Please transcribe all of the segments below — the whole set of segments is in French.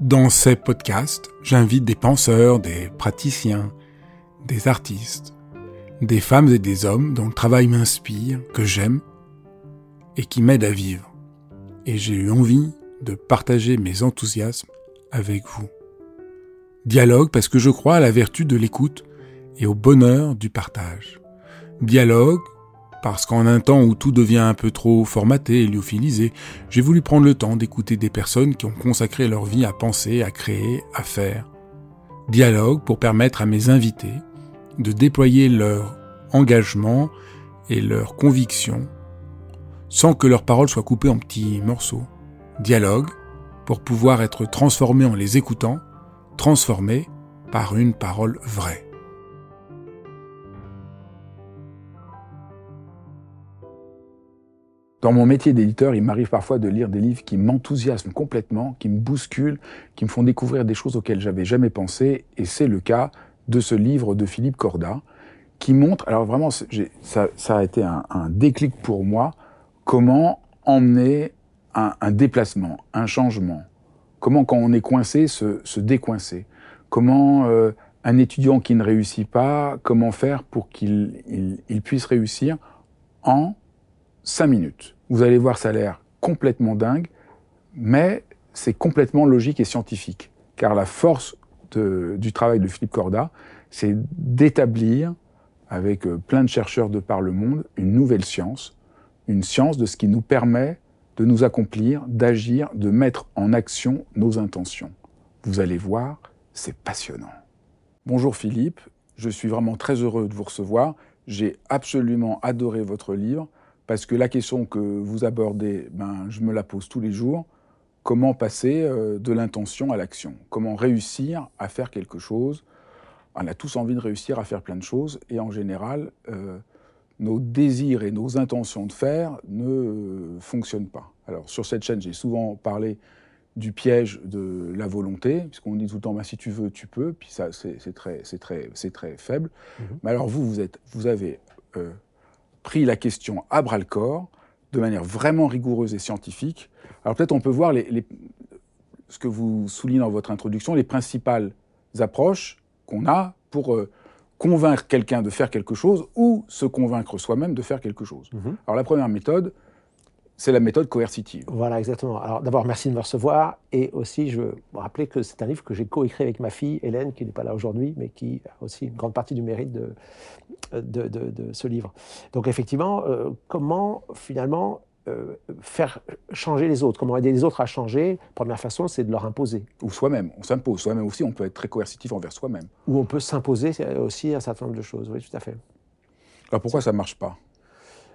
Dans ces podcasts, j'invite des penseurs, des praticiens, des artistes, des femmes et des hommes dont le travail m'inspire, que j'aime et qui m'aident à vivre. Et j'ai eu envie de partager mes enthousiasmes avec vous. Dialogue parce que je crois à la vertu de l'écoute et au bonheur du partage. Dialogue parce qu'en un temps où tout devient un peu trop formaté et lyophilisé, j'ai voulu prendre le temps d'écouter des personnes qui ont consacré leur vie à penser, à créer, à faire. Dialogue pour permettre à mes invités de déployer leur engagement et leur conviction sans que leurs paroles soient coupées en petits morceaux. Dialogue pour pouvoir être transformé en les écoutant, transformé par une parole vraie. Dans mon métier d'éditeur, il m'arrive parfois de lire des livres qui m'enthousiasment complètement, qui me bousculent, qui me font découvrir des choses auxquelles j'avais jamais pensé, et c'est le cas de ce livre de Philippe Korda, qui montre, alors vraiment, ça a été un déclic pour moi, comment emmener un déplacement, un changement, comment quand on est coincé, se décoincer, comment un étudiant qui ne réussit pas, comment faire pour qu'il puisse réussir en 5 minutes. Vous allez voir, ça a l'air complètement dingue, mais c'est complètement logique et scientifique. Car la force du travail de Philippe Korda, c'est d'établir, avec plein de chercheurs de par le monde, une nouvelle science, une science de ce qui nous permet de nous accomplir, d'agir, de mettre en action nos intentions. Vous allez voir, c'est passionnant. Bonjour Philippe, je suis vraiment très heureux de vous recevoir. J'ai absolument adoré votre livre. Parce que la question que vous abordez, je me la pose tous les jours. Comment passer de l'intention à l'action ? Comment réussir à faire quelque chose ? On a tous envie de réussir à faire plein de choses. Et en général, nos désirs et nos intentions de faire ne fonctionnent pas. Alors, sur cette chaîne, j'ai souvent parlé du piège de la volonté, puisqu'on dit tout le temps si tu veux, tu peux. Puis ça, c'est très faible. Mm-hmm. Mais alors, vous avez... pris la question à bras-le-corps, de manière vraiment rigoureuse et scientifique. Alors peut-être on peut voir ce que vous soulignez dans votre introduction, les principales approches qu'on a pour convaincre quelqu'un de faire quelque chose ou se convaincre soi-même de faire quelque chose. Mm-hmm. Alors la première méthode, c'est la méthode coercitive. Voilà, exactement. Alors d'abord, merci de me recevoir. Et aussi, je veux rappeler que c'est un livre que j'ai coécrit avec ma fille, Hélène, qui n'est pas là aujourd'hui, mais qui a aussi une grande partie du mérite de ce livre. Donc effectivement, comment finalement faire changer les autres ? Comment aider les autres à changer ? Première façon, c'est de leur imposer. Ou soi-même, on s'impose. Soi-même aussi, on peut être très coercitif envers soi-même. Ou on peut s'imposer aussi un certain nombre de choses, oui, tout à fait. Alors pourquoi ça ne marche pas ?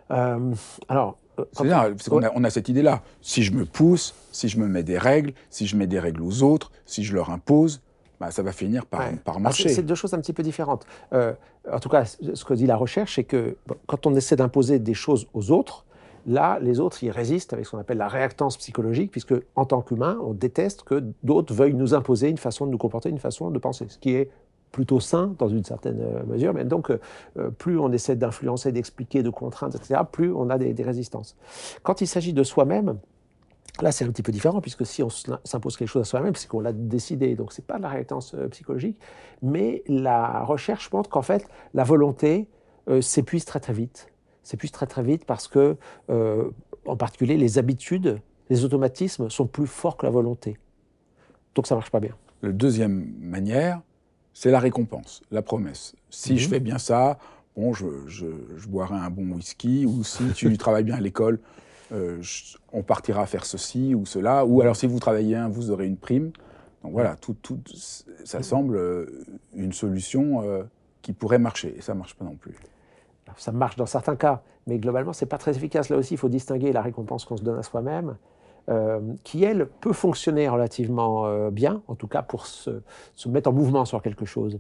On a cette idée-là. Si je me pousse, si je me mets des règles, si je mets des règles aux autres, si je leur impose, ça va finir par marcher. C'est deux choses un petit peu différentes. En tout cas, ce que dit la recherche, c'est que quand on essaie d'imposer des choses aux autres, là, les autres, ils résistent avec ce qu'on appelle la réactance psychologique, puisque en tant qu'humain, on déteste que d'autres veuillent nous imposer une façon de nous comporter, une façon de penser, ce qui est plutôt sain dans une certaine mesure, mais donc plus on essaie d'influencer, d'expliquer, de contraindre, etc., plus on a des résistances. Quand il s'agit de soi-même, là c'est un petit peu différent, puisque si on s'impose quelque chose à soi-même, c'est qu'on l'a décidé, donc c'est pas de la réactance psychologique, mais la recherche montre qu'en fait la volonté s'épuise très très vite. S'épuise très très vite parce que, en particulier, les habitudes, les automatismes sont plus forts que la volonté. Donc ça marche pas bien. La deuxième manière, c'est la récompense, la promesse. Si je fais bien ça, je boirai un bon whisky, ou si tu travailles bien à l'école, on partira faire ceci ou cela, ou alors si vous travaillez bien, vous aurez une prime. Donc voilà, tout ça semble une solution qui pourrait marcher, et ça ne marche pas non plus. Ça marche dans certains cas, mais globalement, ce n'est pas très efficace. Là aussi, il faut distinguer la récompense qu'on se donne à soi-même, qui, elle, peut fonctionner relativement bien, en tout cas pour se mettre en mouvement sur quelque chose.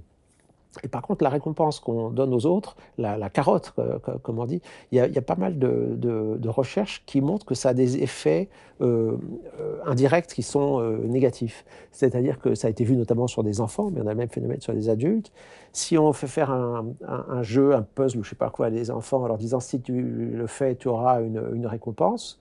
Et par contre, la récompense qu'on donne aux autres, la carotte, comme on dit, il y a pas mal de recherches qui montrent que ça a des effets indirects qui sont négatifs. C'est-à-dire que ça a été vu notamment sur des enfants, mais on a le même phénomène sur des adultes. Si on fait faire un jeu, un puzzle, je ne sais pas quoi, à des enfants, en leur disant « si tu le fais, tu auras une récompense »,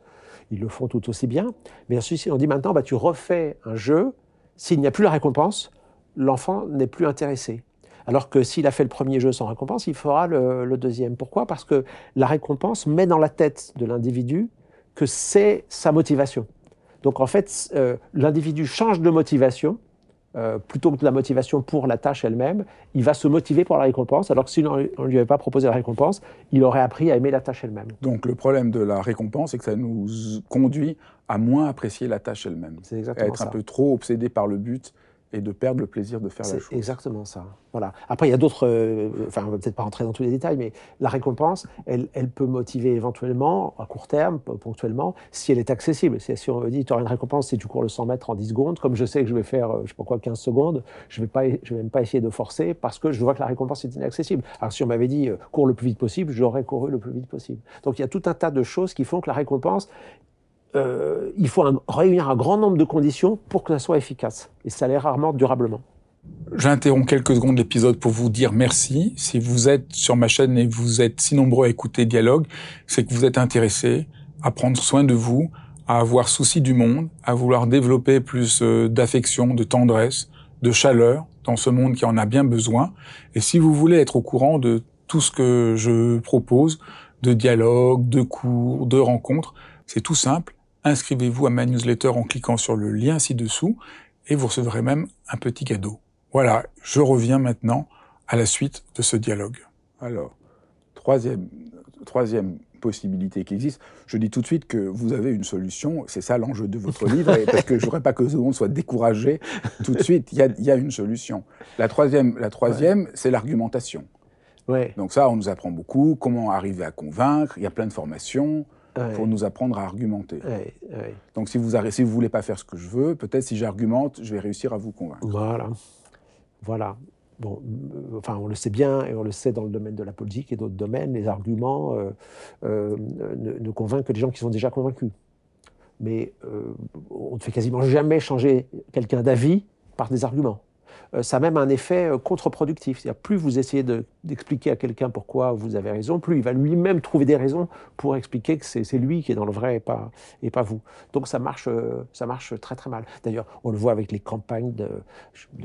ils le font tout aussi bien. Mais ensuite, on dit maintenant, tu refais un jeu S'il n'y a plus la récompense, l'enfant n'est plus intéressé. Alors que s'il a fait le premier jeu sans récompense, il fera le deuxième. Pourquoi? Parce que la récompense met dans la tête de l'individu que c'est sa motivation. Donc en fait, l'individu change de motivation, plutôt que de la motivation pour la tâche elle-même, il va se motiver pour la récompense, alors que si on ne lui avait pas proposé la récompense, il aurait appris à aimer la tâche elle-même. Donc le problème de la récompense, c'est que ça nous conduit à moins apprécier la tâche elle-même. C'est exactement ça. À être un peu trop obsédé par le but et de perdre le plaisir de faire la chose. C'est exactement ça. Voilà. Après, il y a d'autres... on ne va peut-être pas rentrer dans tous les détails, mais la récompense, elle peut motiver éventuellement, à court terme, ponctuellement, si elle est accessible. Si on dit, tu auras une récompense si tu cours le 100 mètres en 10 secondes, comme je sais que je vais faire, je ne sais pas quoi, 15 secondes, je ne vais même pas essayer de forcer parce que je vois que la récompense est inaccessible. Alors si on m'avait dit, cours le plus vite possible, j'aurais couru le plus vite possible. Donc il y a tout un tas de choses qui font que la récompense... il faut réunir un grand nombre de conditions pour que ça soit efficace. Et ça l'est rarement durablement. J'interromps quelques secondes l'épisode pour vous dire merci. Si vous êtes sur ma chaîne et vous êtes si nombreux à écouter Dialogue, c'est que vous êtes intéressés à prendre soin de vous, à avoir souci du monde, à vouloir développer plus d'affection, de tendresse, de chaleur dans ce monde qui en a bien besoin. Et si vous voulez être au courant de tout ce que je propose, de dialogue, de cours, de rencontres, c'est tout simple. Inscrivez-vous à ma newsletter en cliquant sur le lien ci-dessous et vous recevrez même un petit cadeau. Voilà, je reviens maintenant à la suite de ce dialogue. Alors, troisième possibilité qui existe, je dis tout de suite que vous avez une solution, c'est ça l'enjeu de votre livre, et parce que je ne voudrais pas que tout le monde soit découragé tout de suite, il y a une solution. La troisième, c'est l'argumentation. Ouais. Donc ça, on nous apprend beaucoup, comment arriver à convaincre, il y a plein de formations... pour nous apprendre à argumenter. Donc si vous voulez pas faire ce que je veux, peut-être si j'argumente, je vais réussir à vous convaincre. Voilà. Bon, enfin, on le sait bien, et on le sait dans le domaine de la politique et d'autres domaines, les arguments ne convainquent que les gens qui sont déjà convaincus. Mais on ne fait quasiment jamais changer quelqu'un d'avis par des arguments. Ça a même un effet contre-productif. C'est-à-dire, plus vous essayez d'expliquer à quelqu'un pourquoi vous avez raison, plus il va lui-même trouver des raisons pour expliquer que c'est lui qui est dans le vrai et pas vous. Donc ça marche très très mal. D'ailleurs, on le voit avec les campagnes de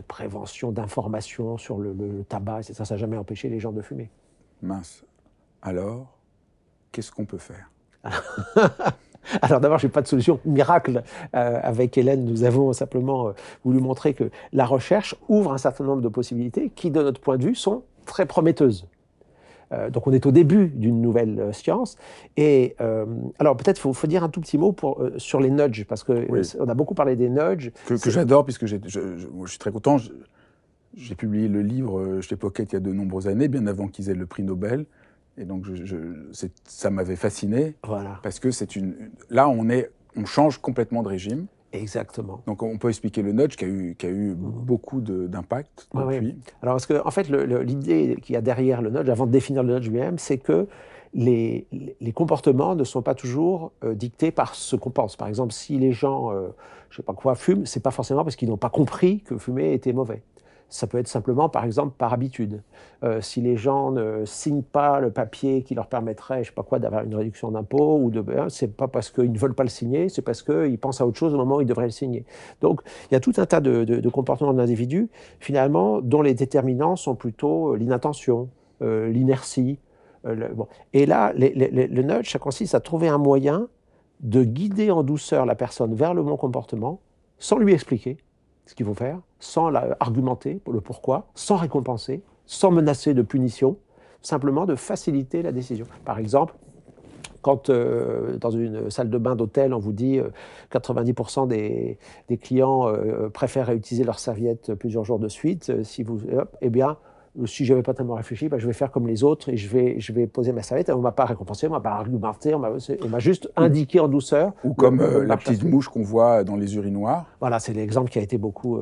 prévention, d'information sur le tabac, etc. Ça n'a jamais empêché les gens de fumer. Mince. Alors, qu'est-ce qu'on peut faire ? Alors d'abord, je n'ai pas de solution miracle. Avec Hélène, nous avons simplement voulu montrer que la recherche ouvre un certain nombre de possibilités qui, de notre point de vue, sont très prometteuses. Donc on est au début d'une nouvelle science. Et alors peut-être faut dire un tout petit mot sur les nudges, parce qu'on a beaucoup parlé des nudges. Que j'adore, puisque je suis très content. J'ai publié le livre chez Pocket il y a de nombreuses années, bien avant qu'ils aient le prix Nobel. Et donc, ça m'avait fasciné, voilà. Parce que c'est une... Là, on change complètement de régime. Exactement. Donc, on peut expliquer le nudge qui a eu beaucoup d'impact depuis. Oui. Alors, parce qu'en fait, l'idée qu'il y a derrière le nudge, avant de définir le nudge lui-même, c'est que les comportements ne sont pas toujours dictés par ce qu'on pense. Par exemple, si les gens, je ne sais pas quoi, fument, ce n'est pas forcément parce qu'ils n'ont pas compris que fumer était mauvais. Ça peut être simplement, par exemple, par habitude. Si les gens ne signent pas le papier qui leur permettrait, je ne sais pas quoi, d'avoir une réduction d'impôt, c'est pas parce qu'ils ne veulent pas le signer, c'est parce qu'ils pensent à autre chose au moment où ils devraient le signer. Donc, il y a tout un tas de comportements de l'individu, finalement, dont les déterminants sont plutôt l'inattention, l'inertie. Et là, le nudge, ça consiste à trouver un moyen de guider en douceur la personne vers le bon comportement, sans lui expliquer ce qu'il faut faire, sans argumenter pour le pourquoi, sans récompenser, sans menacer de punition, simplement de faciliter la décision. Par exemple, quand dans une salle de bain d'hôtel, on vous dit 90% des clients préfèrent réutiliser leurs serviettes plusieurs jours de suite, si je n'avais pas tellement réfléchi, je vais faire comme les autres et je vais poser ma serviette. On ne m'a pas récompensé, on ne m'a pas argumenté, on m'a juste indiqué en douceur. Ou comme la petite mouche qu'on voit dans les urinoirs. Voilà, c'est l'exemple qui a été beaucoup...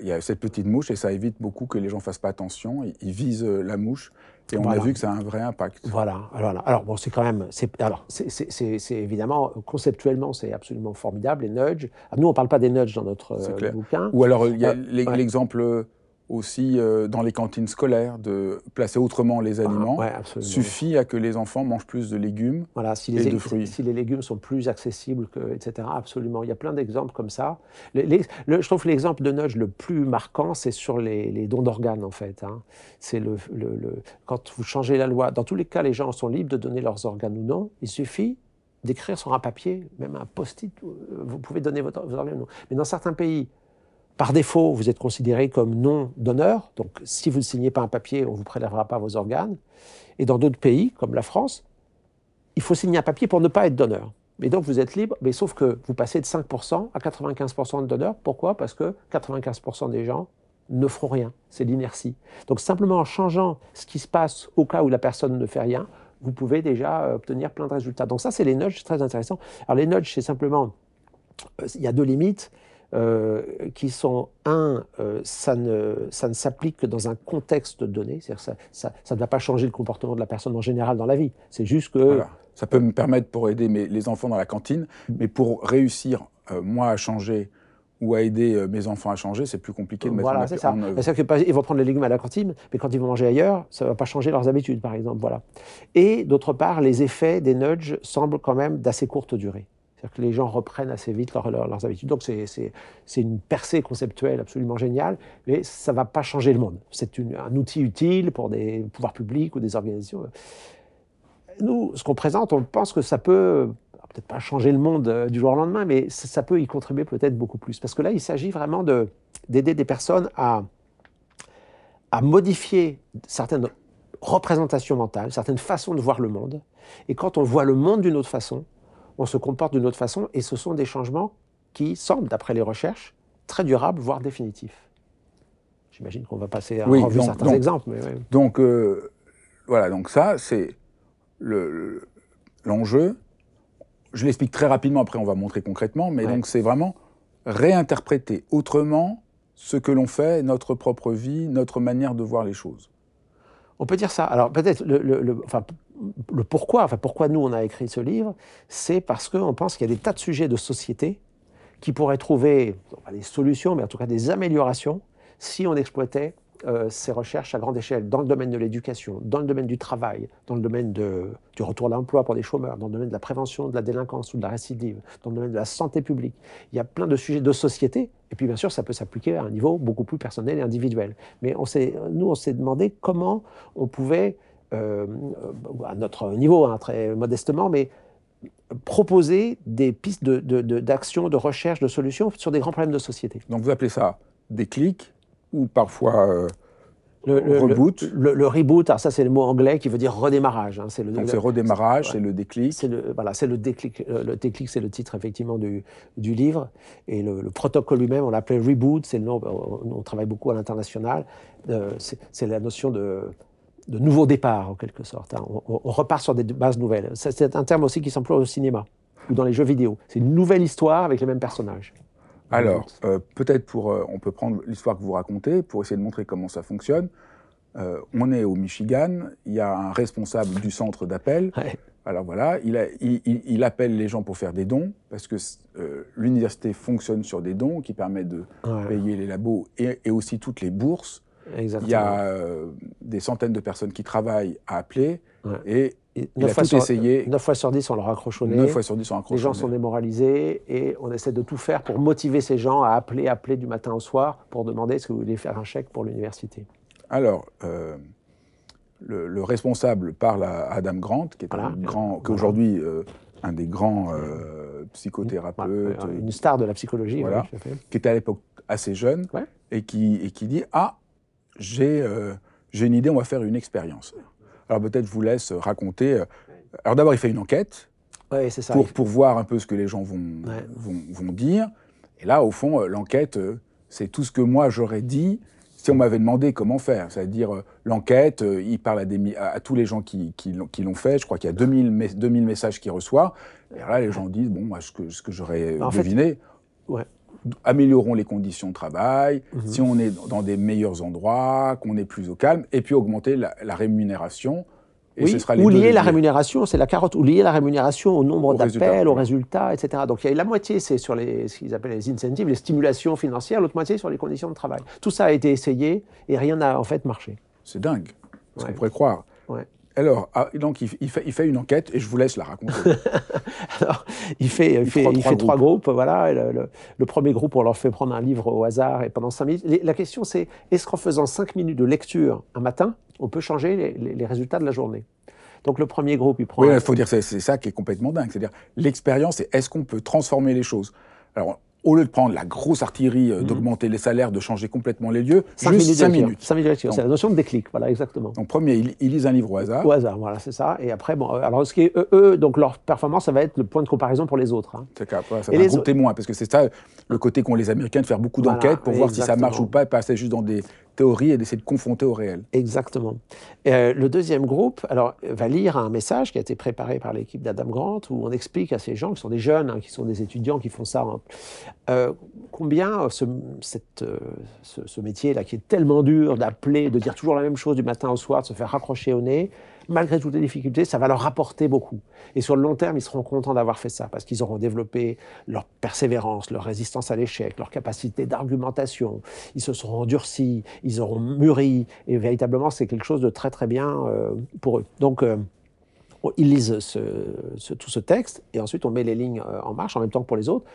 Il y a cette petite mouche et ça évite beaucoup que les gens ne fassent pas attention. Ils visent la mouche et on a vu que ça a un vrai impact. Voilà. Alors bon, c'est quand même... C'est évidemment, conceptuellement, c'est absolument formidable, les nudges. Nous, on ne parle pas des nudges dans notre bouquin. Ou alors, il y a l'exemple... aussi dans les cantines scolaires, de placer autrement les aliments, suffit à que les enfants mangent plus de légumes et de fruits. Si les légumes sont plus accessibles, etc. Absolument, il y a plein d'exemples comme ça. Je trouve l'exemple de Nudge le plus marquant, c'est sur les dons d'organes, en fait. Hein. C'est quand vous changez la loi, dans tous les cas, les gens sont libres de donner leurs organes ou non, il suffit d'écrire sur un papier, même un post-it, vous pouvez donner vos organes ou non. Mais dans certains pays, par défaut, vous êtes considéré comme non donneur, donc si vous ne signez pas un papier, on ne vous prélèvera pas vos organes. Et dans d'autres pays, comme la France, il faut signer un papier pour ne pas être donneur. Et donc vous êtes libre, mais sauf que vous passez de 5% à 95% de donneurs. Pourquoi? Parce que 95% des gens ne feront rien, c'est l'inertie. Donc simplement en changeant ce qui se passe au cas où la personne ne fait rien, vous pouvez déjà obtenir plein de résultats. Donc ça, c'est les nudges, très intéressant. Alors les nudges, c'est simplement, il y a deux limites. Qui sont, ça ne s'applique que dans un contexte donné, c'est-à-dire ça ne va pas changer le comportement de la personne en général dans la vie, c'est juste que… Voilà. Ça peut me permettre pour aider les enfants dans la cantine, mais pour réussir, moi, à changer ou à aider mes enfants à changer, c'est plus compliqué de mettre en œuvre. Voilà, c'est ça. C'est-à-dire qu'ils vont prendre les légumes à la cantine, mais quand ils vont manger ailleurs, ça ne va pas changer leurs habitudes, par exemple, voilà. Et d'autre part, les effets des nudges semblent quand même d'assez courte durée. C'est-à-dire que les gens reprennent assez vite leurs habitudes. Donc c'est une percée conceptuelle absolument géniale, mais ça ne va pas changer le monde. C'est un outil utile pour des pouvoirs publics ou des organisations. Nous, ce qu'on présente, on pense que ça peut, peut-être pas changer le monde du jour au lendemain, mais ça peut y contribuer peut-être beaucoup plus. Parce que là, il s'agit vraiment d'aider des personnes à modifier certaines représentations mentales, certaines façons de voir le monde. Et quand on voit le monde d'une autre façon, on se comporte d'une autre façon, et ce sont des changements qui semblent, d'après les recherches, très durables, voire définitifs. J'imagine qu'on va passer à revue certains exemples. Mais ouais. Donc, voilà, donc ça, c'est l'enjeu. Je l'explique très rapidement, après on va montrer concrètement, mais donc c'est vraiment réinterpréter autrement ce que l'on fait, notre propre vie, notre manière de voir les choses. On peut dire ça. Alors, peut-être, le pourquoi, pourquoi nous on a écrit ce livre, c'est parce qu'on pense qu'il y a des tas de sujets de société qui pourraient trouver des solutions, mais en tout cas des améliorations, si on exploitait ces recherches à grande échelle, dans le domaine de l'éducation, dans le domaine du travail, dans le domaine du retour à l'emploi pour les chômeurs, dans le domaine de la prévention de la délinquance ou de la récidive, dans le domaine de la santé publique. Il y a plein de sujets de société, et puis bien sûr ça peut s'appliquer à un niveau beaucoup plus personnel et individuel. Mais nous on s'est demandé comment on pouvait... à notre niveau, hein, très modestement, mais proposer des pistes d'action, de recherche, de solutions sur des grands problèmes de société. Donc vous appelez ça déclic ou parfois reboot. Le reboot, alors ça c'est le mot anglais qui veut dire redémarrage. Hein, donc c'est redémarrage, c'est le déclic. Voilà, c'est le déclic. Le déclic, c'est le titre effectivement du livre. Et le protocole lui-même, on l'appelait reboot, c'est le nom, on travaille beaucoup à l'international. C'est la notion de nouveau départ, en quelque sorte. On repart sur des bases nouvelles. C'est un terme aussi qui s'emploie au cinéma ou dans les jeux vidéo. C'est une nouvelle histoire avec les mêmes personnages. Alors, peut-être on peut prendre l'histoire que vous racontez pour essayer de montrer comment ça fonctionne. On est au Michigan, il y a un responsable du centre d'appel. Ouais. Alors voilà, il appelle les gens pour faire des dons, parce que l'université fonctionne sur des dons qui permettent de payer les labos et aussi toutes les bourses. Exactement. Il y a des centaines de personnes qui travaillent à appeler et il a tout essayé. 9 fois sur 10, on leur a accrochonné. 9 fois sur 10, on leur a accrochonné. Les gens sont démoralisés et on essaie de tout faire pour motiver ces gens à appeler du matin au soir pour demander est-ce que vous voulez faire un chèque pour l'université. Alors, le responsable parle à Adam Grant, qui est aujourd'hui un des grands psychothérapeutes. Une star de la psychologie, voilà, qui était à l'époque assez jeune et qui dit « Ah, j'ai une idée, on va faire une expérience. » Alors peut-être je vous laisse raconter. Alors d'abord, il fait une enquête pour voir un peu ce que les gens vont dire. Et là, au fond, l'enquête, c'est tout ce que moi j'aurais dit si on m'avait demandé comment faire. C'est-à-dire, l'enquête, il parle à tous les gens qui l'ont fait. Je crois qu'il y a 2000 messages qu'il reçoit. Et là, les gens disent, bon, moi, ce que j'aurais deviné... améliorons les conditions de travail, si on est dans des meilleurs endroits, qu'on est plus au calme, et puis augmenter la rémunération Oui, ou lier la rémunération, c'est la carotte, ou lier la rémunération au nombre d'appels, aux résultats, etc. Donc il y a la moitié, c'est sur les, ce qu'ils appellent les incentives, les stimulations financières, l'autre moitié sur les conditions de travail. Tout ça a été essayé et rien n'a en fait marché. C'est dingue, ce qu'on pourrait croire. Ouais. Alors, donc il fait une enquête et je vous laisse la raconter. Alors, il fait trois groupes, voilà. Le premier groupe, on leur fait prendre un livre au hasard et pendant 5 minutes. La question c'est, est-ce qu'en faisant 5 minutes de lecture un matin, on peut changer les résultats de la journée? Donc le premier groupe, il prend... Oui, il faut dire, c'est ça qui est complètement dingue. C'est-à-dire, l'expérience, est-ce qu'on peut transformer les choses? Alors, au lieu de prendre la grosse artillerie, d'augmenter les salaires, de changer complètement les lieux, 5 minutes. 5 minutes de lecture, c'est la notion de déclic, voilà, exactement. Donc premier, ils lisent un livre au hasard. Au hasard, voilà, c'est ça. Et après, bon, alors ce qui est eux, donc leur performance, ça va être le point de comparaison pour les autres. Hein. C'est ça, ça va être un groupe témoin, parce que c'est ça, le côté qu'ont les Américains de faire beaucoup d'enquêtes pour voir si ça marche ou pas, et pas assez juste dans des théories et d'essayer de confronter au réel. Exactement. Le deuxième groupe, alors, va lire un message qui a été préparé par l'équipe d'Adam Grant, où on explique à ces gens, qui sont des jeunes, hein, qui sont des étudiants, qui font ça... Hein, combien ce métier-là, qui est tellement dur d'appeler, de dire toujours la même chose du matin au soir, de se faire raccrocher au nez, malgré toutes les difficultés, ça va leur rapporter beaucoup. Et sur le long terme, ils seront contents d'avoir fait ça, parce qu'ils auront développé leur persévérance, leur résistance à l'échec, leur capacité d'argumentation, ils se seront endurcis, ils auront mûri, et véritablement, c'est quelque chose de très très bien pour eux. Donc, ils lisent tout ce texte, et ensuite on met les lignes en marche, en même temps que pour les autres,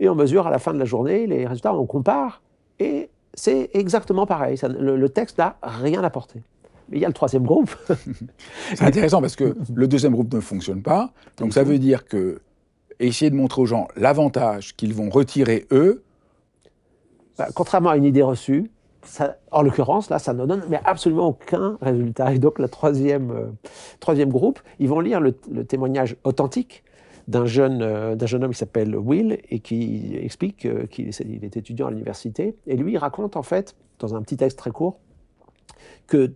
et on mesure à la fin de la journée les résultats, on compare, et c'est exactement pareil. Ça, le texte n'a rien apporté. Mais il y a le troisième groupe. C'est intéressant parce que le deuxième groupe ne fonctionne pas, donc ça veut dire que essayer de montrer aux gens l'avantage qu'ils vont retirer eux... Bah, contrairement à une idée reçue, ça, en l'occurrence, là, ça ne donne mais absolument aucun résultat. Et donc le troisième groupe, ils vont lire le témoignage authentique d'un jeune homme qui s'appelle Will et qui explique qu'il est étudiant à l'université. Et lui, il raconte en fait, dans un petit texte très court, que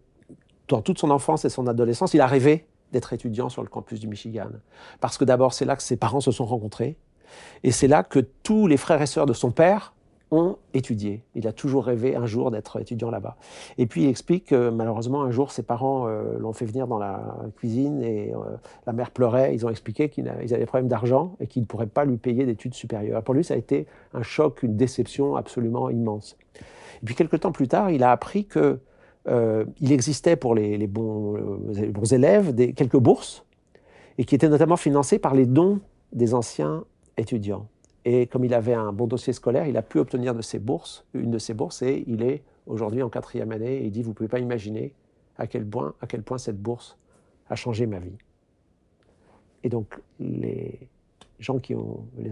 dans toute son enfance et son adolescence, il a rêvé d'être étudiant sur le campus du Michigan. Parce que d'abord, c'est là que ses parents se sont rencontrés et c'est là que tous les frères et sœurs de son père ont étudié. Il a toujours rêvé un jour d'être étudiant là-bas. Et puis il explique que malheureusement un jour ses parents l'ont fait venir dans la cuisine et la mère pleurait. Ils ont expliqué qu'ils avaient des problèmes d'argent et qu'ils ne pourraient pas lui payer d'études supérieures. Pour lui, ça a été un choc, une déception absolument immense. Et puis quelques temps plus tard, il a appris qu'il existait pour les bons élèves quelques bourses et qui étaient notamment financées par les dons des anciens étudiants. Et comme il avait un bon dossier scolaire, il a pu obtenir une de ses bourses, et il est aujourd'hui en 4e année, et il dit « Vous ne pouvez pas imaginer à quel point cette bourse a changé ma vie ». Et donc, les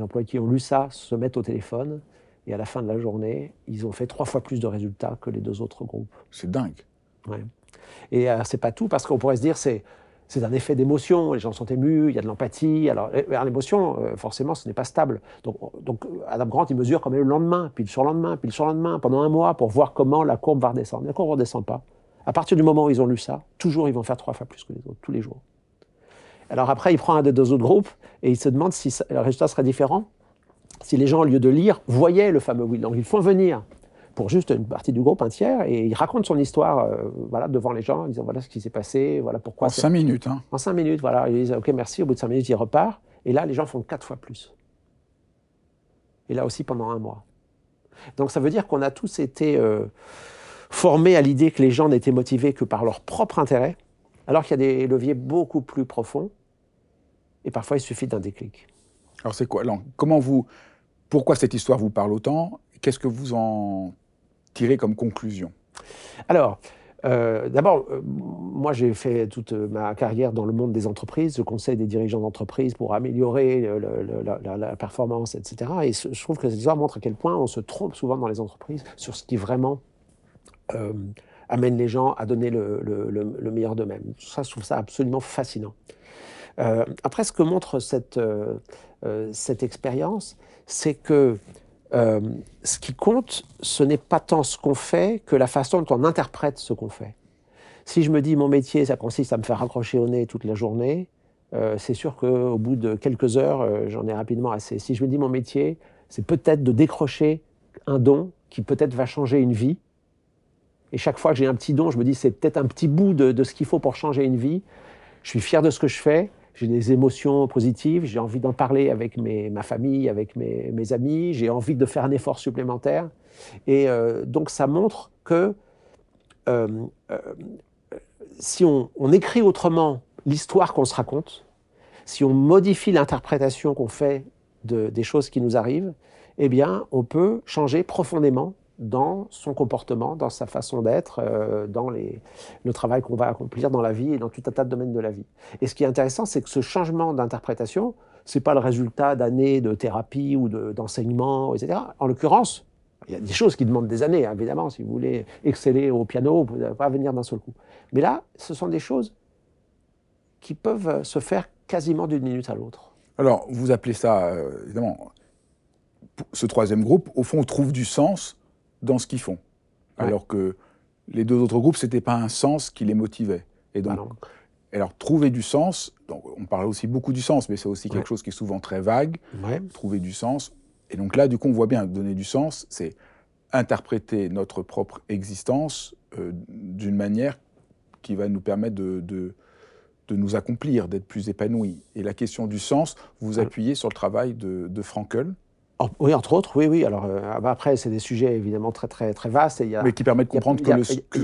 employés qui ont lu ça se mettent au téléphone, et à la fin de la journée, ils ont fait 3 fois plus de résultats que les 2 autres groupes. C'est dingue. Ouais. Et ce n'est pas tout, parce qu'on pourrait se dire c'est un effet d'émotion, les gens sont émus, il y a de l'empathie. Alors l'émotion, forcément, ce n'est pas stable. Donc Adam Grant, il mesure quand même le lendemain, puis le surlendemain, pendant 1 mois, pour voir comment la courbe va redescendre. La courbe ne redescend pas. À partir du moment où ils ont lu ça, toujours ils vont faire 3 fois plus que les autres, tous les jours. Alors après, il prend un des 2 autres groupes, et il se demande si le résultat serait différent, si les gens, au lieu de lire, voyaient le fameux Will. Donc ils font venir, pour juste une partie du groupe, un tiers, et il raconte son histoire voilà, devant les gens, en disant voilà ce qui s'est passé, voilà pourquoi... En 5 minutes, hein. En 5 minutes, voilà. Ils disent ok, merci, au bout de 5 minutes, il repart, et là, les gens font 4 fois plus. Et là aussi, pendant 1 mois. Donc ça veut dire qu'on a tous été formés à l'idée que les gens n'étaient motivés que par leur propre intérêt, alors qu'il y a des leviers beaucoup plus profonds, et parfois il suffit d'un déclic. Alors c'est quoi? Alors, pourquoi cette histoire vous parle autant? Qu'est-ce que vous en... tirer comme conclusion? Alors, d'abord, moi j'ai fait toute ma carrière dans le monde des entreprises, le conseil des dirigeants d'entreprise pour améliorer la performance, etc. Et je trouve que cette histoire montre à quel point on se trompe souvent dans les entreprises sur ce qui vraiment amène les gens à donner le meilleur d'eux-mêmes. Ça, je trouve ça absolument fascinant. Après, ce que montre cette expérience, c'est que ce qui compte, ce n'est pas tant ce qu'on fait que la façon dont on interprète ce qu'on fait. Si je me dis mon métier, ça consiste à me faire raccrocher au nez toute la journée, c'est sûr qu'au bout de quelques heures, j'en ai rapidement assez. Si je me dis mon métier, c'est peut-être de décrocher un don qui peut-être va changer une vie, et chaque fois que j'ai un petit don, je me dis c'est peut-être un petit bout de ce qu'il faut pour changer une vie, je suis fier de ce que je fais, j'ai des émotions positives, j'ai envie d'en parler avec ma famille, avec mes amis, j'ai envie de faire un effort supplémentaire. Et donc ça montre que si on écrit autrement l'histoire qu'on se raconte, si on modifie l'interprétation qu'on fait des choses qui nous arrivent, eh bien on peut changer profondément dans son comportement, dans sa façon d'être, dans le travail qu'on va accomplir dans la vie et dans tout un tas de domaines de la vie. Et ce qui est intéressant, c'est que ce changement d'interprétation, ce n'est pas le résultat d'années de thérapie ou d'enseignement, etc. En l'occurrence, il y a des choses qui demandent des années, hein, évidemment. Si vous voulez exceller au piano, vous ne pouvez pas venir d'un seul coup. Mais là, ce sont des choses qui peuvent se faire quasiment d'une minute à l'autre. Alors, vous appelez ça, évidemment, ce troisième groupe, au fond, on trouve du sens dans ce qu'ils font, ouais. Alors que les deux autres groupes, ce n'était pas un sens qui les motivait. Et donc, alors, trouver du sens, donc on parle aussi beaucoup du sens, mais c'est aussi quelque chose qui est souvent très vague, trouver du sens. Et donc là, du coup, on voit bien, donner du sens, c'est interpréter notre propre existence d'une manière qui va nous permettre de nous accomplir, d'être plus épanouis. Et la question du sens, vous appuyez sur le travail de Frankl. Oui, entre autres, oui. Alors, après, c'est des sujets évidemment très, très, très vastes. Et mais qui permettent de comprendre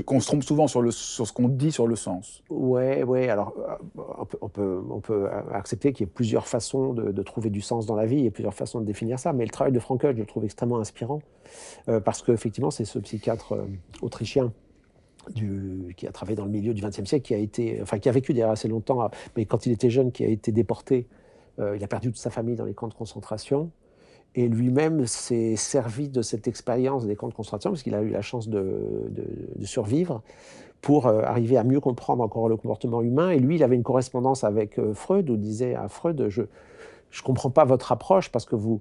qu'on se trompe souvent sur ce qu'on dit sur le sens. Oui. Alors, on peut accepter qu'il y ait plusieurs façons de trouver du sens dans la vie et plusieurs façons de définir ça. Mais le travail de Frankl, je le trouve extrêmement inspirant parce qu'effectivement, c'est ce psychiatre autrichien qui a travaillé dans le milieu du XXe siècle, qui a vécu d'ailleurs assez longtemps, mais quand il était jeune, qui a été déporté. Il a perdu toute sa famille dans les camps de concentration. Et lui-même s'est servi de cette expérience des camps de concentration, parce qu'il a eu la chance de survivre, pour arriver à mieux comprendre encore le comportement humain. Et lui, il avait une correspondance avec Freud, où il disait à Freud, je ne comprends pas votre approche, parce que vous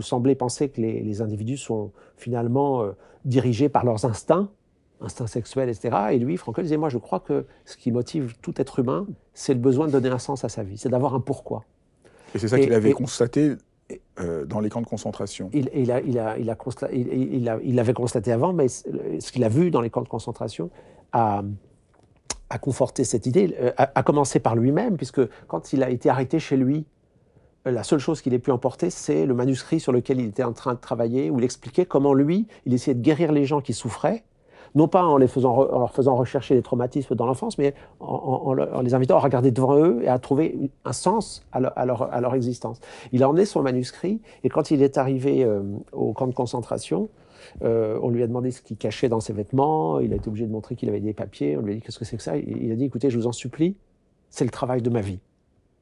semblez penser que les individus sont finalement dirigés par leurs instincts sexuels, etc. Et lui, Frankl, disait, moi je crois que ce qui motive tout être humain, c'est le besoin de donner un sens à sa vie, c'est d'avoir un pourquoi. Et c'est ça qu'il avait constaté dans les camps de concentration. Il l'avait constaté avant, mais ce qu'il a vu dans les camps de concentration a conforté cette idée, a commencé par lui-même, puisque quand il a été arrêté chez lui, la seule chose qu'il ait pu emporter, c'est le manuscrit sur lequel il était en train de travailler, où il expliquait comment lui, il essayait de guérir les gens qui souffraient, non pas en leur faisant rechercher des traumatismes dans l'enfance, mais en les invitant à regarder devant eux et à trouver un sens à leur existence. Il a emmené son manuscrit, et quand il est arrivé au camp de concentration, on lui a demandé ce qu'il cachait dans ses vêtements, il a été obligé de montrer qu'il avait des papiers, on lui a dit « qu'est-ce que c'est que ça ?» Il a dit « écoutez, je vous en supplie, c'est le travail de ma vie,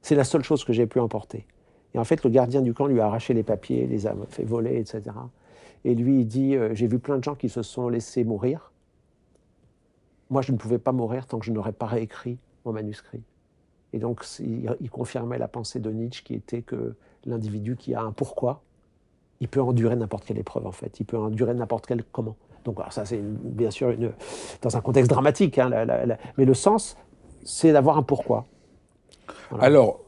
c'est la seule chose que j'ai pu emporter ». Et en fait, le gardien du camp lui a arraché les papiers, les a fait voler, etc. Et lui, il dit « j'ai vu plein de gens qui se sont laissés mourir, moi, je ne pouvais pas mourir tant que je n'aurais pas réécrit mon manuscrit. » Et donc, il confirmait la pensée de Nietzsche qui était que l'individu qui a un pourquoi, il peut endurer n'importe quelle épreuve, en fait. Il peut endurer n'importe quel comment. Donc, alors ça, c'est bien sûr dans un contexte dramatique. Hein, mais le sens, c'est d'avoir un pourquoi. Voilà. Alors,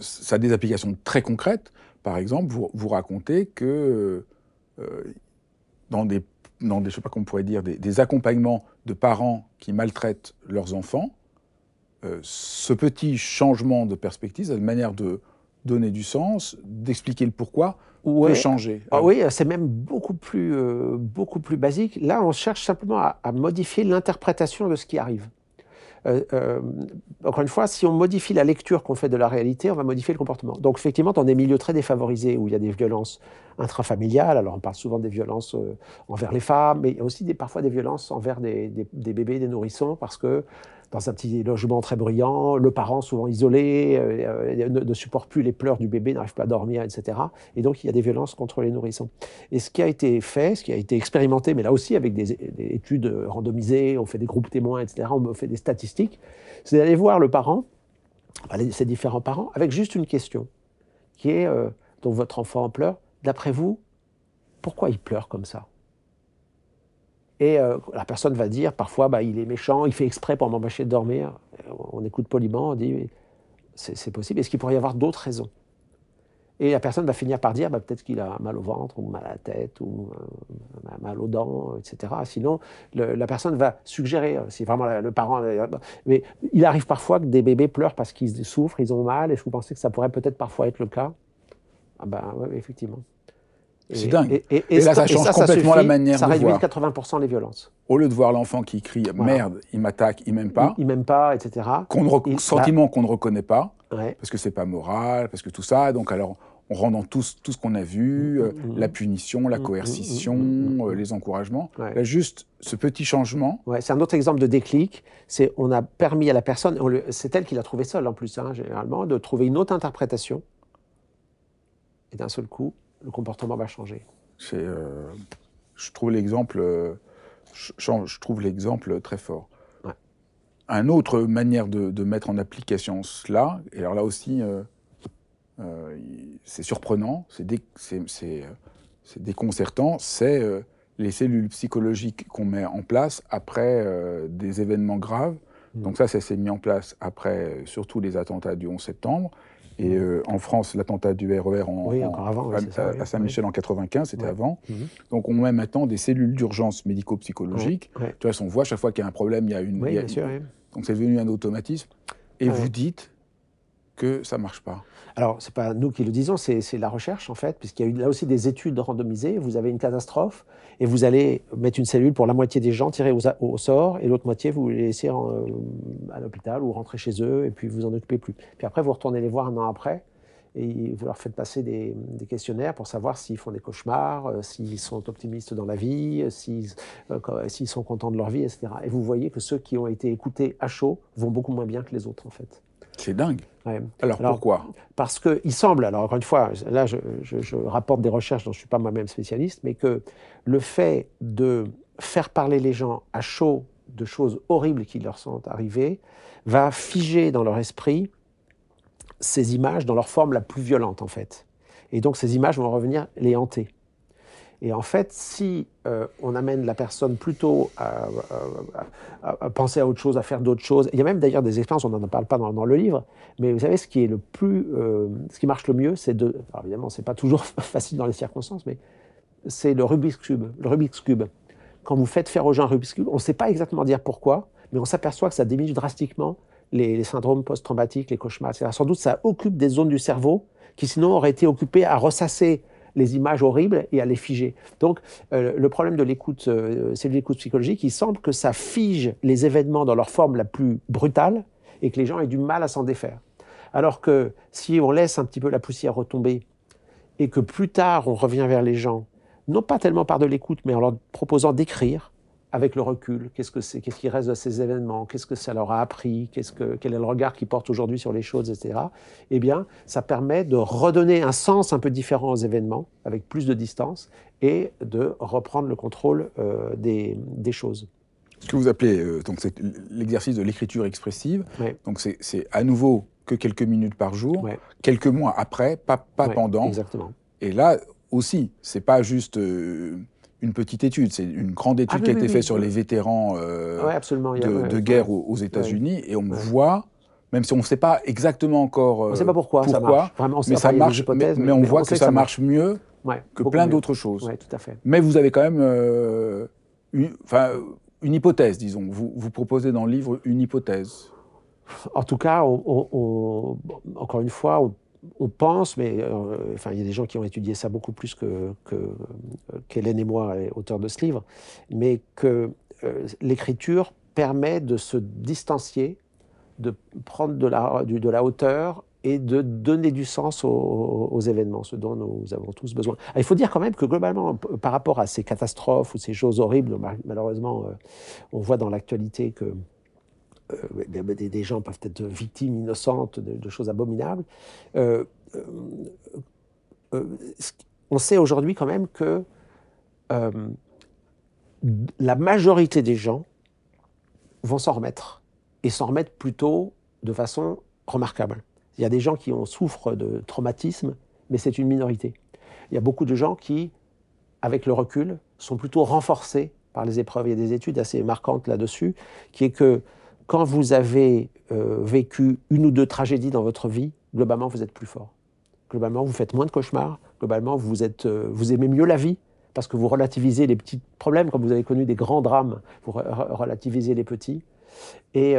ça a des applications très concrètes. Par exemple, vous racontez que dans des, je sais pas comment on pourrait dire, des accompagnements de parents qui maltraitent leurs enfants, ce petit changement de perspective, cette manière de donner du sens, d'expliquer le pourquoi, peut changer. Ah oui, c'est même beaucoup plus basique. Là, on cherche simplement à modifier l'interprétation de ce qui arrive. Encore une fois, si on modifie la lecture qu'on fait de la réalité, on va modifier le comportement. Donc effectivement, dans des milieux très défavorisés où il y a des violences intrafamiliales, alors on parle souvent des violences envers les femmes, mais il y a aussi parfois des violences envers des bébés, des nourrissons, parce que dans un petit logement très bruyant, le parent souvent isolé ne supporte plus les pleurs du bébé, n'arrive pas à dormir, etc. Et donc il y a des violences contre les nourrissons. Et ce qui a été fait, ce qui a été expérimenté, mais là aussi avec des études randomisées, on fait des groupes témoins, etc., on fait des statistiques, c'est d'aller voir le parent, ses différents parents, avec juste une question, qui est, donc votre enfant en pleure, d'après vous, pourquoi il pleure comme ça ? Et la personne va dire, parfois, il est méchant, il fait exprès pour m'empêcher de dormir. On écoute poliment, on dit, c'est possible, est-ce qu'il pourrait y avoir d'autres raisons ? Et la personne va finir par dire bah, peut-être qu'il a mal au ventre, ou mal à la tête, ou mal aux dents, etc. Sinon, la personne va suggérer, c'est vraiment le parent. Mais il arrive parfois que des bébés pleurent parce qu'ils souffrent, ils ont mal, et je vous pensais que ça pourrait peut-être parfois être le cas. Ah ben oui, effectivement. C'est dingue. Et là, ça change complètement la manière de voir. Ça réduit 80% les violences. Au lieu de voir l'enfant qui crie « merde, il m'attaque, il m'aime pas », il m'aime pas, etc. Sentiment qu'on ne reconnaît pas, parce que c'est pas moral, parce que tout ça, donc alors on rend dans tout ce qu'on a vu, la punition, la coercition, les encouragements. Ouais. Là, juste ce petit changement. Ouais, c'est un autre exemple de déclic. C'est on a permis à la personne, c'est elle qui l'a trouvé seule en plus, hein, généralement, de trouver une autre interprétation. Et d'un seul coup, le comportement va changer. Je trouve l'exemple très fort. Ouais. Une autre manière de mettre en application cela, et alors là aussi, c'est surprenant, c'est déconcertant, c'est les cellules psychologiques qu'on met en place après des événements graves. Mmh. Donc ça s'est mis en place après surtout les attentats du 11 septembre. Et en France, l'attentat du RER à Saint-Michel en 95, c'était avant. Donc on met maintenant des cellules d'urgence médico-psychologiques. Tu vois, on voit chaque fois qu'il y a un problème, il y a une... Oui, bien sûr, oui. Donc c'est devenu un automatisme. Et vous dites que ça ne marche pas. Alors, ce n'est pas nous qui le disons, c'est la recherche, en fait, puisqu'il y a eu là aussi des études randomisées. Vous avez une catastrophe et vous allez mettre une cellule pour la moitié des gens tirés au sort et l'autre moitié, vous les laissez à l'hôpital ou rentrer chez eux et puis vous en occupez plus. Puis après, vous retournez les voir un an après et vous leur faites passer des questionnaires pour savoir s'ils font des cauchemars, s'ils sont optimistes dans la vie, s'ils sont contents de leur vie, etc. Et vous voyez que ceux qui ont été écoutés à chaud vont beaucoup moins bien que les autres, en fait. C'est dingue. Ouais. Alors pourquoi? Parce qu'il semble, alors encore une fois, là je rapporte des recherches dont je ne suis pas moi-même spécialiste, mais que le fait de faire parler les gens à chaud de choses horribles qui leur sont arrivées va figer dans leur esprit ces images dans leur forme la plus violente en fait. Et donc ces images vont revenir les hanter. Et en fait, si on amène la personne plutôt à penser à autre chose, à faire d'autres choses, il y a même d'ailleurs des expériences, on n'en parle pas dans le livre, mais vous savez, ce qui marche le mieux, c'est de... Alors évidemment, ce n'est pas toujours facile dans les circonstances, mais c'est le Rubik's Cube. Le Rubik's Cube. Quand vous faites faire aux gens un Rubik's Cube, on ne sait pas exactement dire pourquoi, mais on s'aperçoit que ça diminue drastiquement les syndromes post-traumatiques, les cauchemars, etc. Sans doute, ça occupe des zones du cerveau qui sinon auraient été occupées à ressasser les images horribles et à les figer. Donc, le problème de l'écoute, c'est l'écoute psychologique, il semble que ça fige les événements dans leur forme la plus brutale et que les gens aient du mal à s'en défaire. Alors que si on laisse un petit peu la poussière retomber et que plus tard on revient vers les gens, non pas tellement par de l'écoute, mais en leur proposant d'écrire avec le recul, qu'est-ce qui reste de ces événements, qu'est-ce que ça leur a appris, quel est le regard qu'ils portent aujourd'hui sur les choses, etc. Eh bien, ça permet de redonner un sens un peu différent aux événements, avec plus de distance, et de reprendre le contrôle des choses. Ce que vous appelez l'exercice de l'écriture expressive, donc c'est à nouveau que quelques minutes par jour, quelques mois après, pas pendant. Exactement. Et là aussi, c'est pas juste... une petite étude, c'est une grande étude qui a été faite sur les vétérans de guerre aux États-Unis et on voit, même si on ne sait pas exactement encore on sait pas pourquoi ça marche. Vraiment, on sait pas, mais on voit que ça marche mieux que plein d'autres choses. Ouais, tout à fait. Mais vous avez quand même une hypothèse, disons. Vous proposez dans le livre une hypothèse. En tout cas, encore une fois, on pense, mais il y a des gens qui ont étudié ça beaucoup plus qu'Hélène et moi, auteurs de ce livre, mais que l'écriture permet de se distancier, de prendre de la hauteur et de donner du sens aux événements, ce dont nous avons tous besoin. Alors, il faut dire quand même que globalement, par rapport à ces catastrophes ou ces choses horribles, malheureusement, on voit dans l'actualité que des gens peuvent être victimes innocentes de choses abominables. On sait aujourd'hui quand même que la majorité des gens vont s'en remettre, et s'en remettre plutôt de façon remarquable. Il y a des gens qui souffrent de traumatisme, mais c'est une minorité. Il y a beaucoup de gens qui, avec le recul, sont plutôt renforcés par les épreuves. Il y a des études assez marquantes là-dessus, qui est que quand vous avez vécu une ou deux tragédies dans votre vie, globalement, vous êtes plus fort. globalement, vous faites moins de cauchemars, globalement, vous aimez mieux la vie, parce que vous relativisez les petits problèmes, comme vous avez connu des grands drames, vous relativisez les petits. Et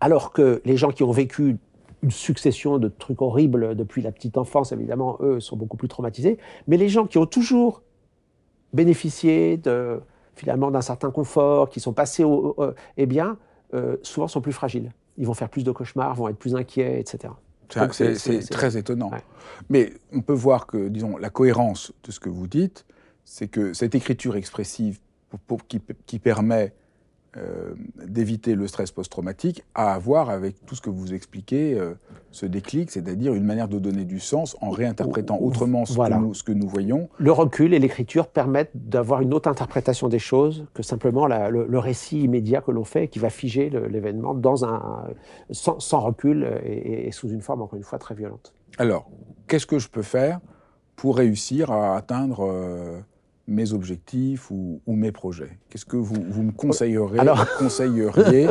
alors que les gens qui ont vécu une succession de trucs horribles depuis la petite enfance, évidemment, eux, sont beaucoup plus traumatisés, mais les gens qui ont toujours bénéficié de, finalement, d'un certain confort, qui sont passés au... eh bien, souvent sont plus fragiles. Ils vont faire plus de cauchemars, vont être plus inquiets, etc. C'est très étonnant. Ouais. Mais on peut voir que, disons, la cohérence de ce que vous dites, c'est que cette écriture expressive qui permet d'éviter le stress post-traumatique a à voir avec tout ce que vous expliquez, ce déclic, c'est-à-dire une manière de donner du sens en réinterprétant autrement ce que nous voyons. Le recul et l'écriture permettent d'avoir une autre interprétation des choses que simplement le récit immédiat que l'on fait, qui va figer l'événement sans recul et sous une forme, encore une fois, très violente. Alors, qu'est-ce que je peux faire pour réussir à atteindre... mes objectifs ou mes projets? Qu'est-ce que vous me conseilleriez,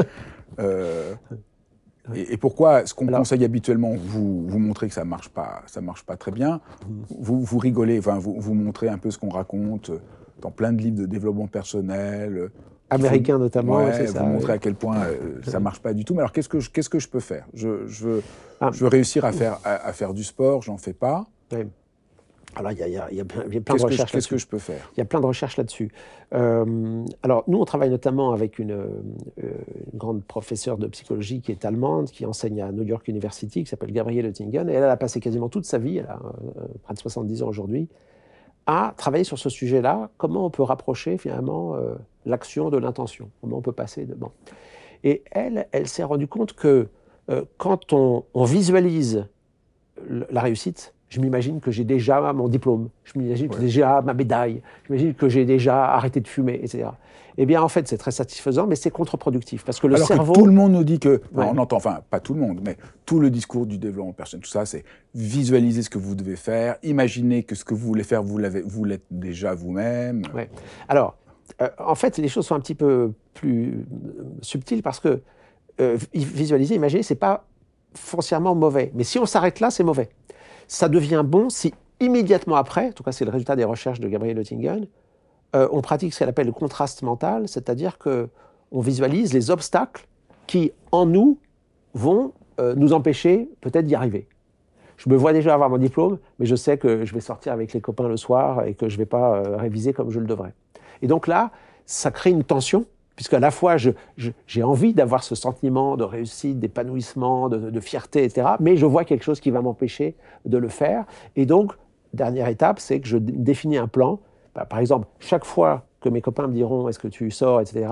et pourquoi ce qu'on conseille habituellement, vous montrez que ça marche pas très bien, vous rigolez, enfin, vous montrez un peu ce qu'on raconte dans plein de livres de développement personnel. Américains notamment, ouais, c'est ça. Vous montrez à quel point ça marche pas du tout. Mais alors, qu'est-ce que je peux faire? Je veux réussir à faire du sport, j'en fais pas. Oui. Alors, il y a plein de recherches là-dessus. Qu'est-ce que je peux faire? Il y a plein de recherches là-dessus. Alors, nous, on travaille notamment avec une grande professeure de psychologie qui est allemande, qui enseigne à New York University, qui s'appelle Gabriele Oettingen. Et elle a passé quasiment toute sa vie, elle a près de 70 ans aujourd'hui, à travailler sur ce sujet-là. Comment on peut rapprocher, finalement, l'action de l'intention? Comment on peut passer de... Bon. Et elle s'est rendue compte que quand on visualise la réussite, je m'imagine que j'ai déjà mon diplôme, je m'imagine que j'ai déjà ma médaille, je m'imagine que j'ai déjà arrêté de fumer, etc. Eh bien, en fait, c'est très satisfaisant, mais c'est contre-productif, parce que Alors que tout le monde nous dit que... Ouais. On entend, enfin, pas tout le monde, mais tout le discours du développement personnel, tout ça, c'est visualiser ce que vous devez faire, imaginer que ce que vous voulez faire, vous l'êtes déjà vous-même. Ouais. Alors, en fait, les choses sont un petit peu plus subtiles, parce que visualiser, imaginer, c'est pas foncièrement mauvais. Mais si on s'arrête là, c'est mauvais. Ça devient bon si immédiatement après, en tout cas c'est le résultat des recherches de Gabriele Oettingen, on pratique ce qu'elle appelle le contraste mental, c'est-à-dire qu'on visualise les obstacles qui, en nous, vont nous empêcher peut-être d'y arriver. Je me vois déjà avoir mon diplôme, mais je sais que je vais sortir avec les copains le soir et que je ne vais pas réviser comme je le devrais. Et donc là, ça crée une tension, puisqu'à la fois, j'ai envie d'avoir ce sentiment de réussite, d'épanouissement, de fierté, etc. Mais je vois quelque chose qui va m'empêcher de le faire. Et donc, dernière étape, c'est que je définis un plan. Bah, par exemple, chaque fois que mes copains me diront « est-ce que tu sors ?» etc.,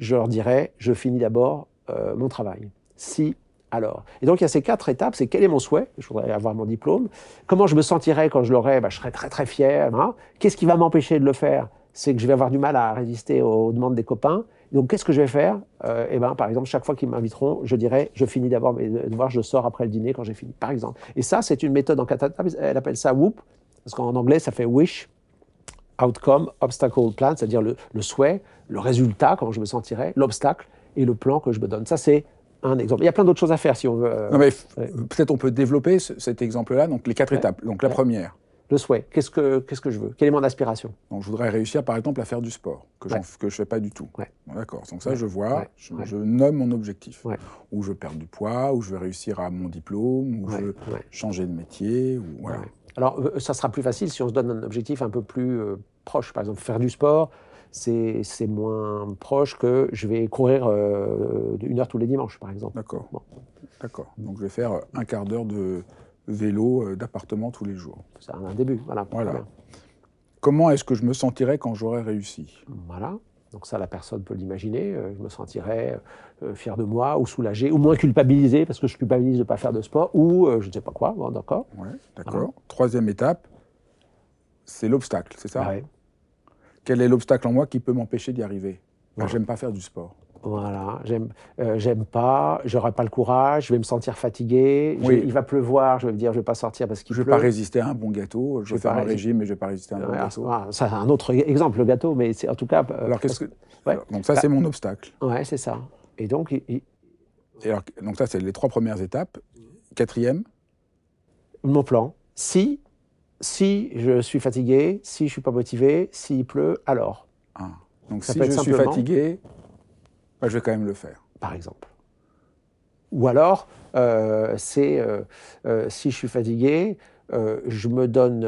je leur dirai « je finis d'abord mon travail ». Si, alors. Et donc, il y a ces quatre étapes. C'est quel est mon souhait? Je voudrais avoir mon diplôme. Comment je me sentirais quand je l'aurai? Bah, je serais très, très fier. Hein. Qu'est-ce qui va m'empêcher de le faire? C'est que je vais avoir du mal à résister aux demandes des copains. Donc, qu'est-ce que je vais faire? Eh ben, par exemple, chaque fois qu'ils m'inviteront, je dirai « je finis d'abord mes devoirs, je sors après le dîner quand j'ai fini », par exemple. Et ça, c'est une méthode en quatre étapes, elle appelle ça « WHOOP », parce qu'en anglais, ça fait « wish, outcome, obstacle, plan », c'est-à-dire le souhait, le résultat, comment je me sentirai, l'obstacle et le plan que je me donne. Ça, c'est un exemple. Il y a plein d'autres choses à faire, si on veut. Non, mais peut-être on peut développer cet exemple-là, donc les quatre étapes. Donc, la première. Le souhait. Qu'est-ce que je veux? Quelle est mon aspiration? Donc, je voudrais réussir, par exemple, à faire du sport, que je ne fais pas du tout. Ouais. D'accord. Donc ça, je vois, je nomme mon objectif. Ouais. Ou je perds du poids, ou je vais réussir à mon diplôme, ou je vais changer de métier. Ou, voilà. Alors, ça sera plus facile si on se donne un objectif un peu plus proche. Par exemple, faire du sport, c'est moins proche que je vais courir 1 heure tous les dimanches, par exemple. D'accord. Bon. D'accord. Donc, je vais faire 1/4 d'heure de... vélo d'appartement tous les jours. C'est un début, voilà. Comment est-ce que je me sentirais quand j'aurais réussi? Voilà, donc ça, la personne peut l'imaginer. Je me sentirais fier de moi, ou soulagé, ou moins culpabilisé, parce que je culpabilise de ne pas faire de sport, ou je ne sais pas quoi, bon, d'accord. Ouais, d'accord. Voilà. Troisième étape, c'est l'obstacle, c'est ça? Ouais. Quel est l'obstacle en moi qui peut m'empêcher d'y arriver? Voilà. J'aime pas faire du sport. Voilà, j'aime pas, j'aurai pas le courage, je vais me sentir fatigué, il va pleuvoir, je vais me dire je vais pas sortir parce qu'il pleut. Je vais pas résister à un bon gâteau, je vais faire un régime mais je vais pas résister à un bon gâteau. Voilà, ça c'est un autre exemple, le gâteau, mais c'est en tout cas... alors qu'est-ce que... Donc ça c'est mon obstacle. Ouais, c'est ça. Et donc... Et alors, donc ça c'est les 3 premières étapes. 4e? mon plan. Si je suis fatigué, si je ne suis pas motivé, s'il pleut, alors. Ah. Donc ça si je suis fatigué, bah, je vais quand même le faire. Par exemple. Ou alors, si je suis fatigué, je me donne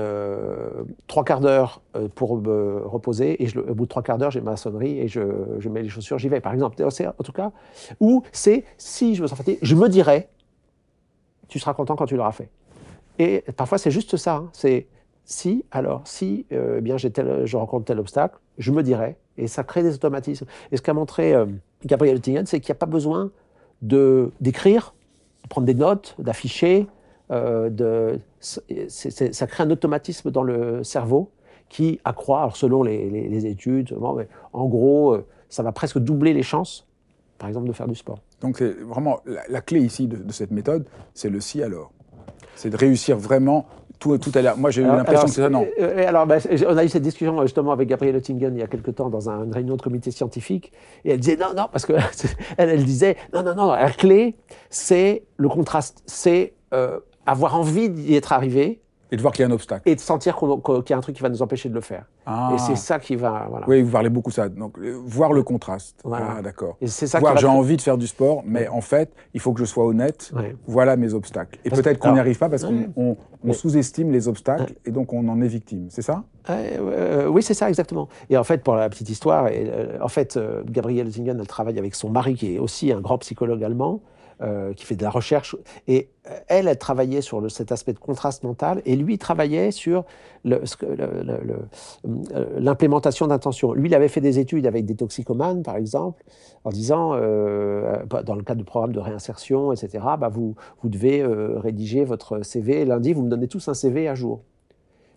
3/4 d'heure pour me reposer, et au bout de 3/4 d'heure, j'ai ma sonnerie et je mets les chaussures, j'y vais, par exemple. En tout cas, ou c'est, si je me sens fatigué, je me dirais, tu seras content quand tu l'auras fait. Et parfois, c'est juste ça, hein. C'est si, alors, si eh bien, je rencontre tel obstacle, je me dirais, et ça crée des automatismes. Et ce qu'a montré Gabriele Oettingen, c'est qu'il n'y a pas besoin d'écrire, de prendre des notes, d'afficher, ça crée un automatisme dans le cerveau qui accroît, alors selon les études, mais en gros, ça va presque doubler les chances, par exemple, de faire du sport. Donc vraiment, la clé ici de cette méthode, c'est le « si alors ». C'est de réussir vraiment tout à l'heure. Moi, j'ai eu l'impression que c'est ça, non. Alors, ben, on a eu cette discussion justement avec Gabriele Oettingen il y a quelque temps dans une réunion de comité scientifique, et elle disait non, parce que elle disait non, la clé, c'est le contraste, c'est avoir envie d'y être arrivé. Et de voir qu'il y a un obstacle. Et de sentir qu'il y a un truc qui va nous empêcher de le faire. Ah. Et c'est ça qui va... Voilà. Oui, vous parlez beaucoup de ça. Donc, voir le contraste. Voilà. Ah, d'accord. Voir, j'ai envie de faire du sport, mais en fait, il faut que je sois honnête. Oui. Voilà mes obstacles. Et peut-être qu'on n'y arrive pas parce qu'on sous-estime les obstacles et donc on en est victime. C'est ça ? Oui, c'est ça, exactement. Et en fait, pour la petite histoire, Gabriele Oettingen, elle travaille avec son mari, qui est aussi un grand psychologue allemand, qui fait de la recherche, et elle travaillait sur cet aspect de contraste mental, et lui travaillait sur l'implémentation d'intentions. Lui, il avait fait des études avec des toxicomanes, par exemple, en disant, dans le cadre du programme de réinsertion, etc., bah vous devez rédiger votre CV, lundi, vous me donnez tous un CV à jour.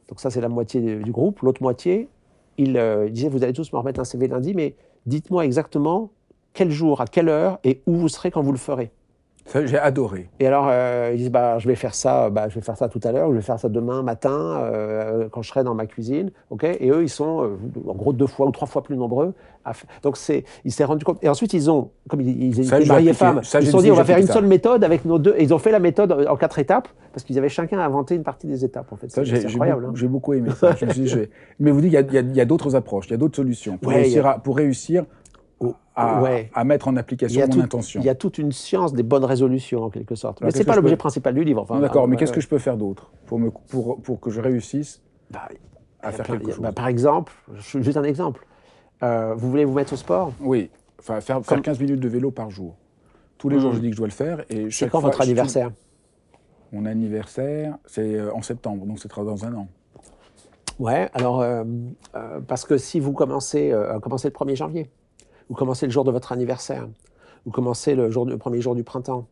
Donc ça, c'est la moitié du groupe. L'autre moitié, il disait, vous allez tous me remettre un CV lundi, mais dites-moi exactement quel jour, à quelle heure, et où vous serez quand vous le ferez. Ça, j'ai adoré. Et alors, ils disent, je vais faire ça, je vais faire ça tout à l'heure, je vais faire ça demain matin, quand je serai dans ma cuisine. Okay, et eux, ils sont, en gros, 2 fois ou 3 fois plus nombreux. Donc, ils s'est rendu compte. Et ensuite, ils ont, comme ils étaient mariés femmes, ils se sont dit, on va faire une seule méthode avec nos deux. Et ils ont fait la méthode en 4 étapes, parce qu'ils avaient chacun inventé une partie des étapes, en fait. C'est incroyable. J'ai beaucoup aimé ça. Je me suis dit, mais vous dites, il y a d'autres approches, il y a d'autres solutions. Pour réussir à mettre en application mon intention. Il y a toute une science des bonnes résolutions, en quelque sorte. Mais ce n'est pas l'objet principal du livre. Enfin, d'accord, mais qu'est-ce que je peux faire d'autre pour que je réussisse à faire quelque chose? Par exemple, juste un exemple. Vous voulez vous mettre au sport? Oui, enfin, faire 15 minutes de vélo par jour. Tous les jours, je dis que je dois le faire. C'est quand votre anniversaire? Mon anniversaire, c'est en septembre, donc ce sera dans 1 an. Ouais, alors, parce que si vous commencez le 1er janvier, vous commencez le jour de votre anniversaire, vous commencez le premier jour du printemps,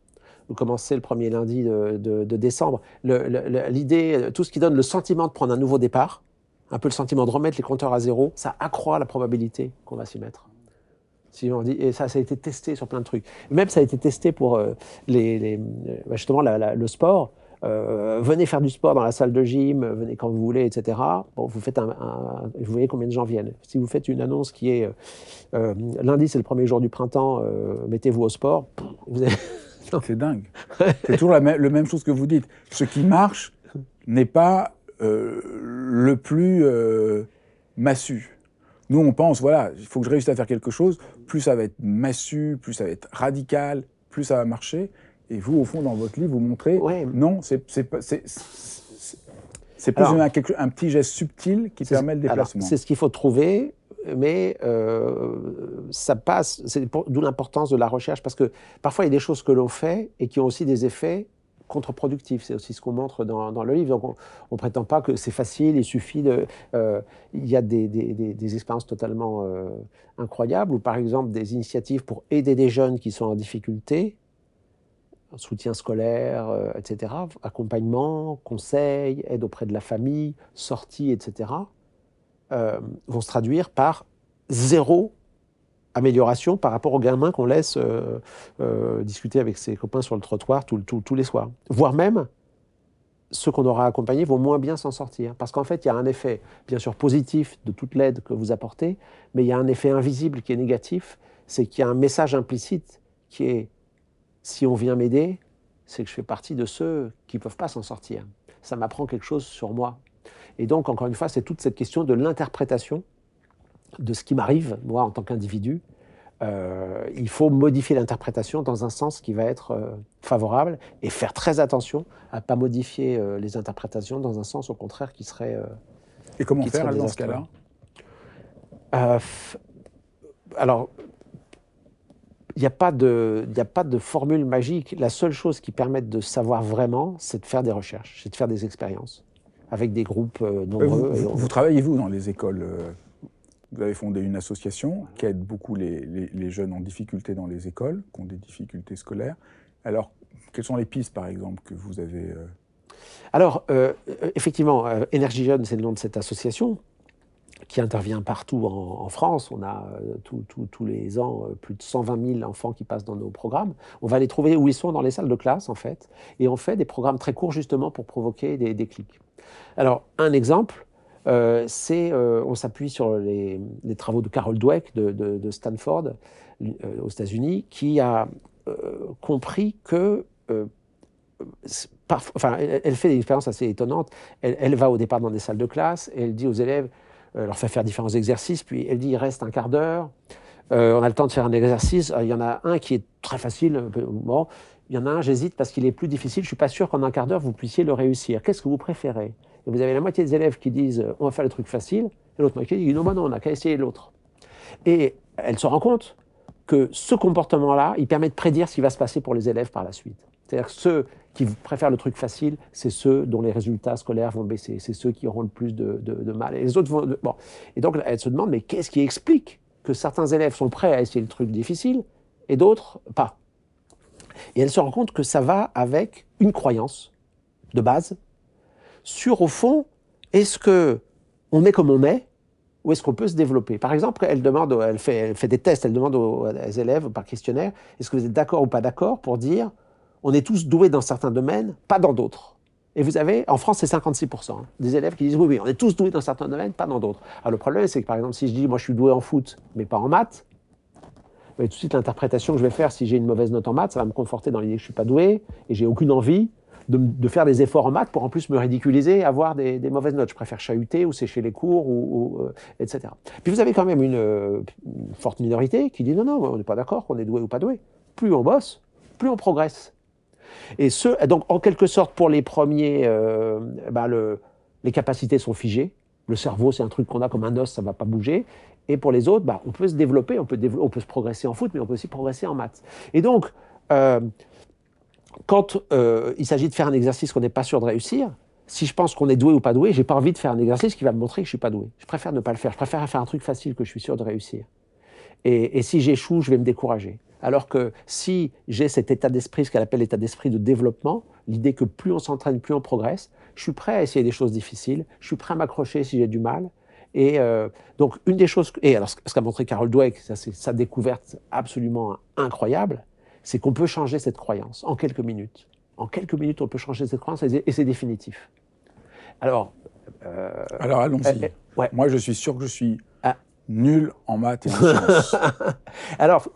vous commencez le premier lundi de décembre. L'idée, tout ce qui donne le sentiment de prendre un nouveau départ, un peu le sentiment de remettre les compteurs à zéro, ça accroît la probabilité qu'on va s'y mettre. Si on dit, et ça a été testé sur plein de trucs. Même ça a été testé pour justement le sport. Venez faire du sport dans la salle de gym, venez quand vous voulez, etc. Bon, vous faites vous voyez combien de gens viennent. Si vous faites une annonce qui est lundi, c'est le premier jour du printemps, mettez-vous au sport. C'est dingue. C'est toujours la même chose que vous dites. Ce qui marche n'est pas le plus massu. Nous, on pense, voilà, il faut que je réussisse à faire quelque chose. Plus ça va être massu, plus ça va être radical, plus ça va marcher. Et vous, au fond, dans votre livre, vous montrez, non, c'est plus un petit geste subtil qui permet le déplacement. C'est ce qu'il faut trouver, mais ça passe, d'où l'importance de la recherche, parce que parfois, il y a des choses que l'on fait et qui ont aussi des effets contre-productifs. C'est aussi ce qu'on montre dans le livre. Donc, on ne prétend pas que c'est facile, il suffit de... il y a des expériences totalement incroyables, ou par exemple, des initiatives pour aider des jeunes qui sont en difficulté, soutien scolaire, etc., accompagnement, conseil, aide auprès de la famille, sortie, etc., vont se traduire par 0 amélioration par rapport aux gamins qu'on laisse discuter avec ses copains sur le trottoir tous les soirs. Voire même, ceux qu'on aura accompagnés vont moins bien s'en sortir. Parce qu'en fait, il y a un effet, bien sûr, positif de toute l'aide que vous apportez, mais il y a un effet invisible qui est négatif, c'est qu'il y a un message implicite qui est: si on vient m'aider, c'est que je fais partie de ceux qui ne peuvent pas s'en sortir. ça m'apprend quelque chose sur moi. Et donc, encore une fois, c'est toute cette question de l'interprétation de ce qui m'arrive, moi, en tant qu'individu. Il faut modifier l'interprétation dans un sens qui va être favorable et faire très attention à ne pas modifier les interprétations dans un sens, au contraire, qui serait et comment faire dans ce cas-là ? Alors, il n'y a pas de formule magique. La seule chose qui permette de savoir vraiment, c'est de faire des recherches, c'est de faire des expériences avec des groupes nombreux. Vous travaillez, vous, dans les écoles? Vous avez fondé une association qui aide beaucoup les jeunes en difficulté dans les écoles, qui ont des difficultés scolaires. Alors, quelles sont les pistes, par exemple, que vous avez Alors, effectivement, Énergie Jeunes, c'est le nom de cette association, qui intervient partout en France. On a tous les ans plus de 120 000 enfants qui passent dans nos programmes. On va les trouver où ils sont, dans les salles de classe, en fait. Et on fait des programmes très courts, justement, pour provoquer des déclics. Alors, un exemple, on s'appuie sur les travaux de Carol Dweck de Stanford, aux États-Unis, qui a compris que... elle fait des expériences assez étonnantes. Elle va au départ dans des salles de classe et elle dit aux élèves... leur fait faire différents exercices, puis elle dit il reste un quart d'heure, on a le temps de faire un exercice, il y en a un qui est très facile, bon, il y en a un, j'hésite parce qu'il est plus difficile, je ne suis pas sûr qu'en un quart d'heure vous puissiez le réussir, qu'est-ce que vous préférez? Et vous avez la moitié des élèves qui disent on va faire le truc facile, et l'autre moitié dit non, bah non, on n'a qu'à essayer l'autre. Et elle se rend compte que ce comportement-là, il permet de prédire ce qui va se passer pour les élèves par la suite. C'est-à-dire que ceux qui préfèrent le truc facile, c'est ceux dont les résultats scolaires vont baisser, c'est ceux qui auront le plus de mal. Et les autres vont... Bon. Et donc, elle se demande, mais qu'est-ce qui explique que certains élèves sont prêts à essayer le truc difficile et d'autres pas? Et elle se rend compte que ça va avec une croyance de base sur, au fond, est-ce qu'on est comme on est ou est-ce qu'on peut se développer? Par exemple, elle fait des tests, elle demande aux élèves par questionnaire, est-ce que vous êtes d'accord ou pas d'accord pour dire... On est tous doués dans certains domaines, pas dans d'autres. Et vous avez, en France, c'est 56% des élèves qui disent « oui, oui, on est tous doués dans certains domaines, pas dans d'autres ». Alors le problème, c'est que par exemple, si je dis « moi, je suis doué en foot, mais pas en maths », tout de suite, l'interprétation que je vais faire, si j'ai une mauvaise note en maths, ça va me conforter dans l'idée que je ne suis pas doué, et j'ai aucune envie de faire des efforts en maths pour en plus me ridiculiser et avoir des mauvaises notes. Je préfère chahuter ou sécher les cours, ou etc. Puis vous avez quand même une forte minorité qui dit « non, non, on n'est pas d'accord qu'on est doué ou pas doué ». Plus on bosse, plus on progresse. Et donc, en quelque sorte, pour les premiers, les capacités sont figées. Le cerveau, c'est un truc qu'on a comme un os, ça ne va pas bouger. Et pour les autres, on peut se développer, on peut se progresser en foot, mais on peut aussi progresser en maths. Et donc, quand il s'agit de faire un exercice qu'on n'est pas sûr de réussir, si je pense qu'on est doué ou pas doué, je n'ai pas envie de faire un exercice qui va me montrer que je ne suis pas doué. Je préfère ne pas le faire. Je préfère faire un truc facile que je suis sûr de réussir. Et si j'échoue, je vais me décourager. Alors que si j'ai cet état d'esprit, ce qu'elle appelle l'état d'esprit de développement, l'idée que plus on s'entraîne, plus on progresse, je suis prêt à essayer des choses difficiles, je suis prêt à m'accrocher si j'ai du mal. Et donc, une des choses... Et alors, ce qu'a montré Carol Dweck, c'est sa découverte absolument incroyable, c'est qu'on peut changer cette croyance en quelques minutes. En quelques minutes, on peut changer cette croyance et c'est définitif. Alors allons-y. Ouais. Moi, je suis sûr que je suis... nul en maths et en sciences. alors,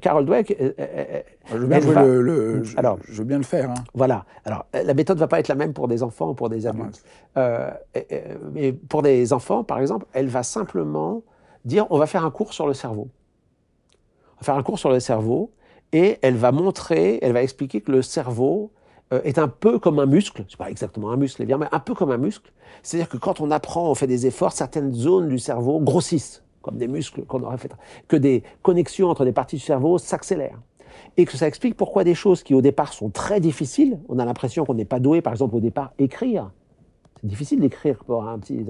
Carol Dweck... je veux bien le faire. Hein. Voilà. Alors, la méthode ne va pas être la même pour des enfants ou pour des adultes. Mais pour des enfants, par exemple, elle va simplement dire, on va faire un cours sur le cerveau. On va faire un cours sur le cerveau et elle va montrer, elle va expliquer que le cerveau est un peu comme un muscle, c'est pas exactement un muscle, mais un peu comme un muscle, c'est-à-dire que quand on apprend, on fait des efforts, certaines zones du cerveau grossissent, comme des muscles qu'on aurait fait, que des connexions entre des parties du cerveau s'accélèrent. Et que ça explique pourquoi des choses qui au départ sont très difficiles, on a l'impression qu'on n'est pas doué, par exemple au départ, écrire. C'est difficile d'écrire pour un petit...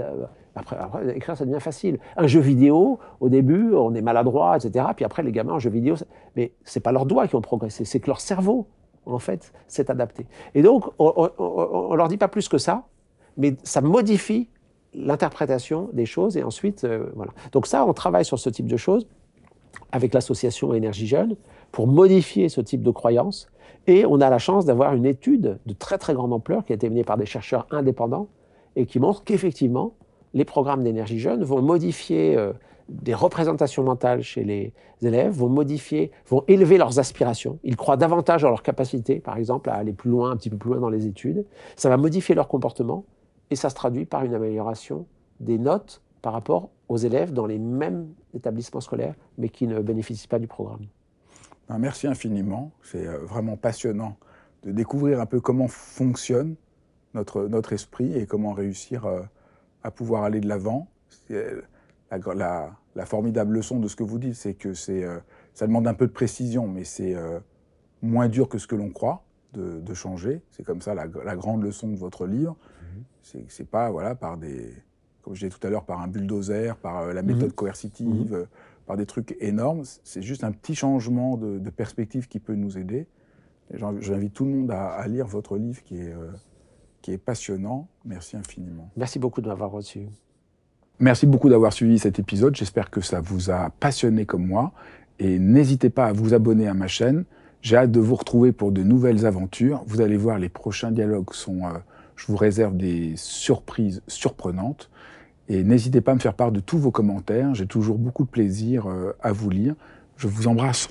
Après, écrire, ça devient facile. Un jeu vidéo, au début, on est maladroit, etc. Puis après, les gamins en jeu vidéo... Mais c'est pas leurs doigts qui ont progressé, c'est que leur cerveau en fait, c'est adapté. Et donc, on leur dit pas plus que ça, mais ça modifie l'interprétation des choses, et ensuite, voilà. Donc ça, on travaille sur ce type de choses, avec l'association Énergie Jeunes, pour modifier ce type de croyances, et on a la chance d'avoir une étude de très très grande ampleur, qui a été menée par des chercheurs indépendants, et qui montre qu'effectivement, les programmes d'énergie jeune vont modifier des représentations mentales chez les élèves, vont élever leurs aspirations. Ils croient davantage en leur capacité, par exemple, à aller plus loin, un petit peu plus loin dans les études. Ça va modifier leur comportement et ça se traduit par une amélioration des notes par rapport aux élèves dans les mêmes établissements scolaires, mais qui ne bénéficient pas du programme. Merci infiniment. C'est vraiment passionnant de découvrir un peu comment fonctionne notre esprit et comment réussir à pouvoir aller de l'avant. La formidable leçon de ce que vous dites, c'est que ça demande un peu de précision, mais c'est moins dur que ce que l'on croit de changer. C'est comme ça la grande leçon de votre livre. Mm-hmm. C'est pas, voilà, par des, comme je disais tout à l'heure, par un bulldozer, par la méthode coercitive, par des trucs énormes. C'est juste un petit changement de perspective qui peut nous aider. J'invite tout le monde à lire votre livre qui est passionnant. Merci infiniment. Merci beaucoup de m'avoir reçu. Merci beaucoup d'avoir suivi cet épisode. J'espère que ça vous a passionné comme moi. Et n'hésitez pas à vous abonner à ma chaîne. J'ai hâte de vous retrouver pour de nouvelles aventures. Vous allez voir, les prochains dialogues sont... je vous réserve des surprises surprenantes. Et n'hésitez pas à me faire part de tous vos commentaires. J'ai toujours beaucoup de plaisir à vous lire. Je vous embrasse.